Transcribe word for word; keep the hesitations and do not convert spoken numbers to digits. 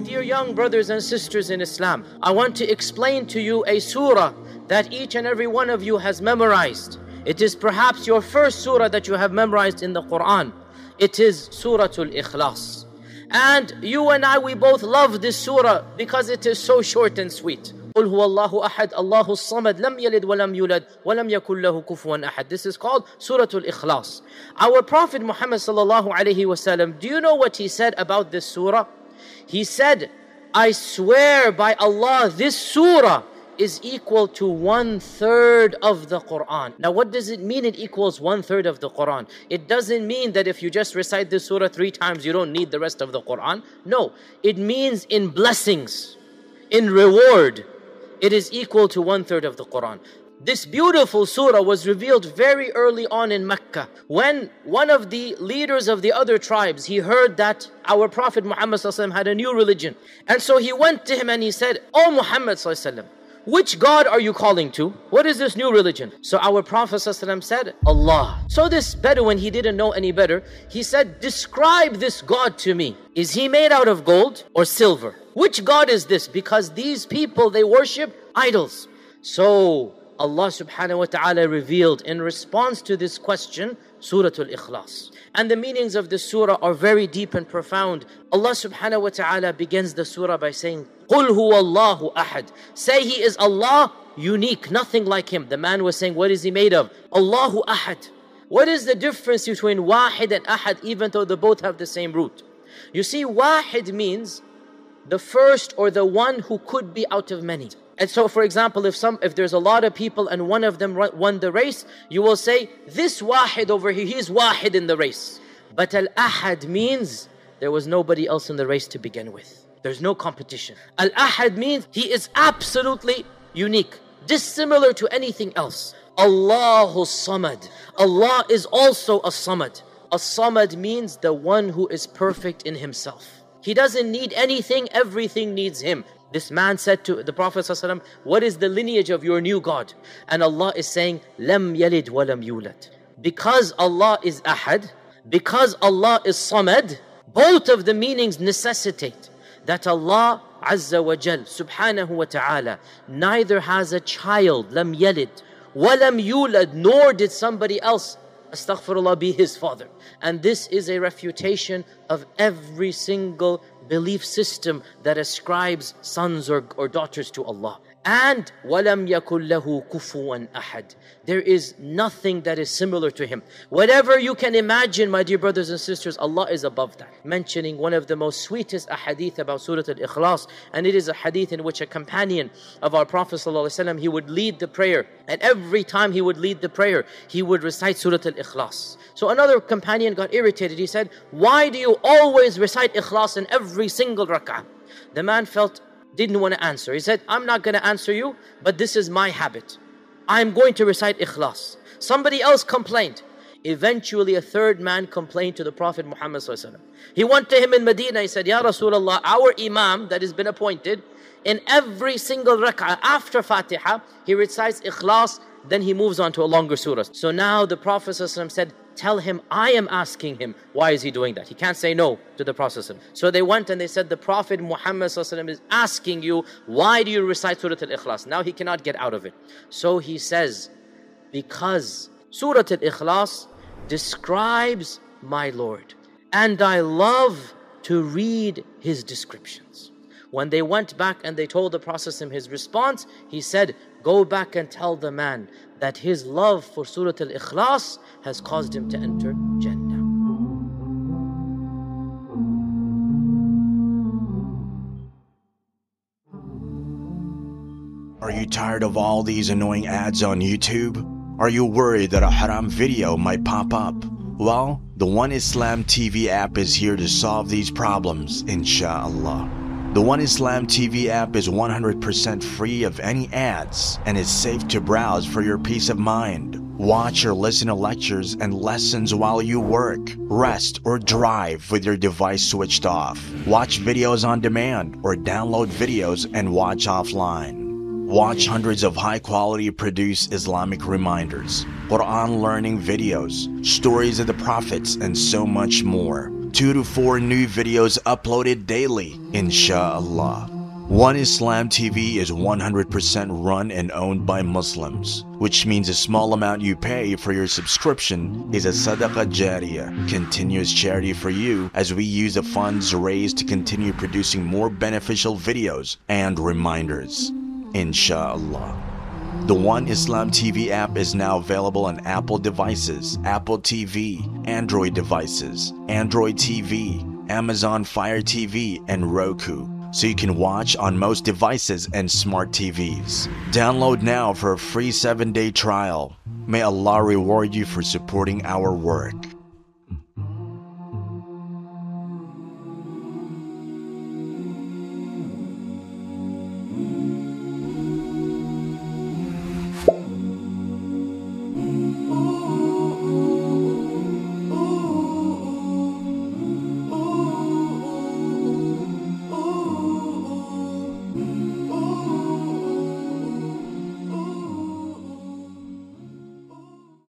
My dear young brothers and sisters in Islam, I want to explain to you a surah that each and every one of you has memorized. It is perhaps your first surah that you have memorized in the Quran. It is Surah Al-Ikhlas. And you and I, we both love this surah because it is so short and sweet. قُلْ هُوَ اللَّهُ أَحَدْ اللَّهُ الصَّمَدْ لَمْ يَلِدْ وَلَمْ يُولَدْ وَلَمْ يَكُنْ لَهُ كُفُوًا أَحَدْ. This is called Surah Al-Ikhlas. Our Prophet Muhammad sallallahu alayhi wa sallam, do you know what he said about this surah? He said, I swear by Allah, this surah is equal to one-third of the Qur'an. Now what does it mean it equals one-third of the Qur'an? It doesn't mean that if you just recite this surah three times, you don't need the rest of the Qur'an. No, it means in blessings, in reward, it is equal to one-third of the Qur'an. This beautiful surah was revealed very early on in Mecca, when one of the leaders of the other tribes, he heard that our Prophet Muhammad ﷺ had a new religion. And so he went to him and he said, O Muhammad ﷺ, which God are you calling to? What is this new religion? So our Prophet ﷺ said, Allah. So this Bedouin, he didn't know any better. He said, describe this God to me. Is he made out of gold or silver? Which God is this? Because these people, they worship idols. So Allah subhanahu wa ta'ala revealed in response to this question, Surah Al-Ikhlas. And the meanings of this surah are very deep and profound. Allah subhanahu wa ta'ala begins the surah by saying, قُلْ هُوَ اللَّهُ أَحَدْ. Say He is Allah, unique, nothing like Him. The man was saying, what is He made of? Allahu Ahad. What is the difference between Wahid and Ahad, even though they both have the same root? You see, Wahid means the first or the one who could be out of many. And so, for example, if some, if there's a lot of people and one of them won the race, you will say, this Wahid over here, he's Wahid in the race. But Al-Ahad means there was nobody else in the race to begin with. There's no competition. Al-Ahad means He is absolutely unique, dissimilar to anything else. Allahu Samad. Allah is also a Samad. A Samad means the one who is perfect in Himself. He doesn't need anything, everything needs Him. This man said to the Prophet ﷺ, what is the lineage of your new God? And Allah is saying, Lam yalid wa lam yulad. Because Allah is Ahad, because Allah is Samad, both of the meanings necessitate that Allah Azza wa Jal, subhanahu wa ta'ala, neither has a child, Lam yalid, wa lam yulad, nor did somebody else, astaghfirullah, be his father. And this is a refutation of every single belief system that ascribes sons or, or daughters to Allah. And وَلَمْ يَكُلْ لَهُ كُفُوًا أَحَدٍ. There is nothing that is similar to Him. Whatever you can imagine, my dear brothers and sisters, Allah is above that. Mentioning one of the most sweetest ahadith about Surah Al-Ikhlas, and it is a hadith in which a companion of our Prophet ﷺ, he would lead the prayer. And every time he would lead the prayer, he would recite Surah Al-Ikhlas. So another companion got irritated. He said, why do you always recite Ikhlas in every single rak'ah? The man felt didn't want to answer. He said, I'm not going to answer you, but this is my habit. I'm going to recite Ikhlas. Somebody else complained. Eventually, a third man complained to the Prophet Muhammad ﷺ. He went to him in Medina. He said, Ya Rasulullah, our Imam that has been appointed, in every single rak'ah after Fatiha, he recites Ikhlas, then he moves on to a longer surah. So now the Prophet ﷺ said, tell him, I am asking him, why is he doing that? He can't say no to the Prophet ﷺ. So they went and they said, the Prophet Muhammad ﷺ is asking you, why do you recite Surah Al-Ikhlas? Now he cannot get out of it. So he says, because Surah Al-Ikhlas describes my Lord, and I love to read His descriptions. When they went back and they told the Prophet ﷺ his response, he said, go back and tell the man that his love for Surah Al-Ikhlas has caused him to enter Jannah. Are you tired of all these annoying ads on YouTube? Are you worried that a haram video might pop up? Well, the One Islam T V app is here to solve these problems, inshallah. The One Islam T V app is one hundred percent free of any ads and is safe to browse for your peace of mind. Watch or listen to lectures and lessons while you work, rest, or drive with your device switched off. Watch videos on demand or download videos and watch offline. Watch hundreds of high-quality produced Islamic reminders, Quran learning videos, stories of the prophets, and so much more. two to four new videos uploaded daily, insha'Allah. One Islam T V is one hundred percent run and owned by Muslims, which means a small amount you pay for your subscription is a sadaqah jariyah, continuous charity for you, as we use the funds raised to continue producing more beneficial videos and reminders, insha'Allah. The One Islam T V app is now available on Apple devices, Apple T V, Android devices, Android T V, Amazon Fire T V, and Roku, so you can watch on most devices and smart T Vs. Download now for a free seven day trial. May Allah reward you for supporting our work.